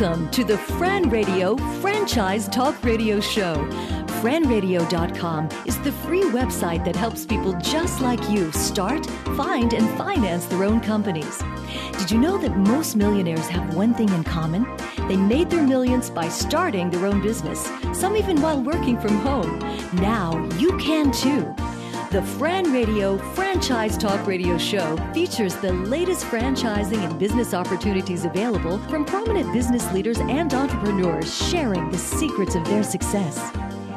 Welcome to the Fran Radio Franchise Talk Radio Show. FranRadio.com is the free website that helps people just like you start, find, and finance their own companies. Did you know that most millionaires have one thing in common? They made their millions by starting their own business, some even while working from home. Now you can too. The Fran Radio Franchise Talk Radio Show features the latest franchising and business opportunities available from prominent business leaders and entrepreneurs sharing the secrets of their success.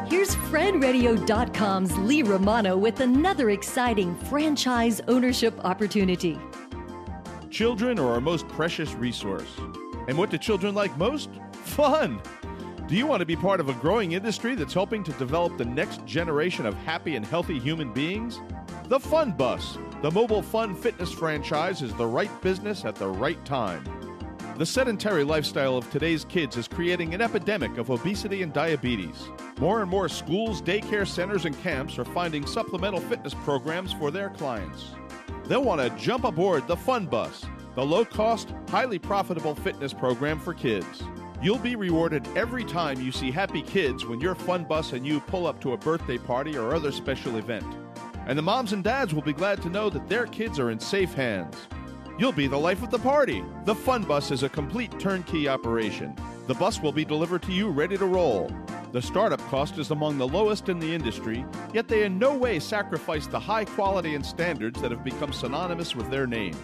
Here's FranRadio.com's Lee Romano with another exciting franchise ownership opportunity. Children are our most precious resource. And what do children like most? Fun! Do you want to be part of a growing industry that's helping to develop the next generation of happy and healthy human beings? The Fun Bus, the mobile fun fitness franchise, is the right business at the right time. The sedentary lifestyle of today's kids is creating an epidemic of obesity and diabetes. More and more schools, daycare centers, and camps are finding supplemental fitness programs for their clients. They'll want to jump aboard the Fun Bus, the low-cost, highly profitable fitness program for kids. You'll be rewarded every time you see happy kids when your Fun Bus and you pull up to a birthday party or other special event. And the moms and dads will be glad to know that their kids are in safe hands. You'll be the life of the party. The Fun Bus is a complete turnkey operation. The bus will be delivered to you ready to roll. The startup cost is among the lowest in the industry, yet they in no way sacrifice the high quality and standards that have become synonymous with their name.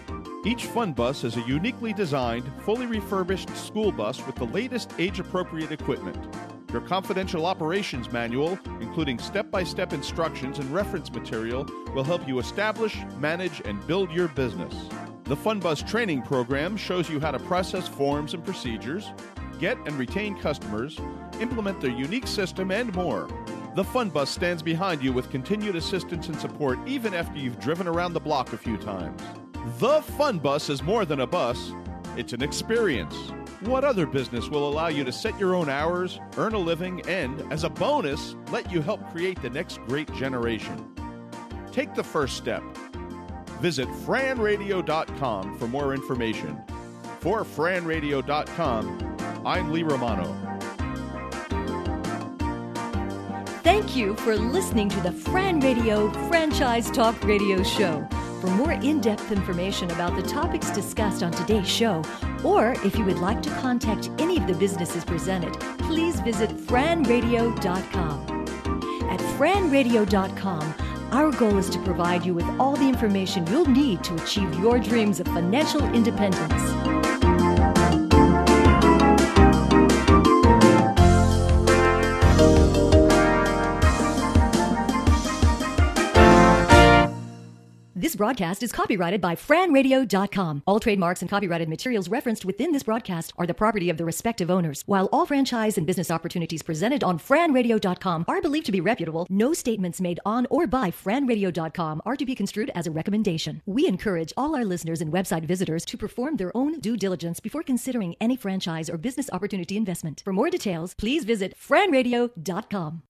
Each Fun Bus is a uniquely designed, fully refurbished school bus with the latest age-appropriate equipment. Your confidential operations manual, including step-by-step instructions and reference material, will help you establish, manage, and build your business. The Fun Bus training program shows you how to process forms and procedures, get and retain customers, implement their unique system, and more. The Fun Bus stands behind you with continued assistance and support even after you've driven around the block a few times. The Fun Bus is more than a bus, it's an experience. What other business will allow you to set your own hours, earn a living, and, as a bonus, let you help create the next great generation? Take the first step. Visit FranRadio.com for more information. For FranRadio.com, I'm Lee Romano. Thank you for listening to the Fran Radio Franchise Talk Radio Show. For more in-depth information about the topics discussed on today's show, or if you would like to contact any of the businesses presented, please visit FranRadio.com. At FranRadio.com, our goal is to provide you with all the information you'll need to achieve your dreams of financial independence. This broadcast is copyrighted by FranRadio.com. All trademarks and copyrighted materials referenced within this broadcast are the property of the respective owners. While all franchise and business opportunities presented on FranRadio.com are believed to be reputable, no statements made on or by FranRadio.com are to be construed as a recommendation. We encourage all our listeners and website visitors to perform their own due diligence before considering any franchise or business opportunity investment. For more details, please visit FranRadio.com.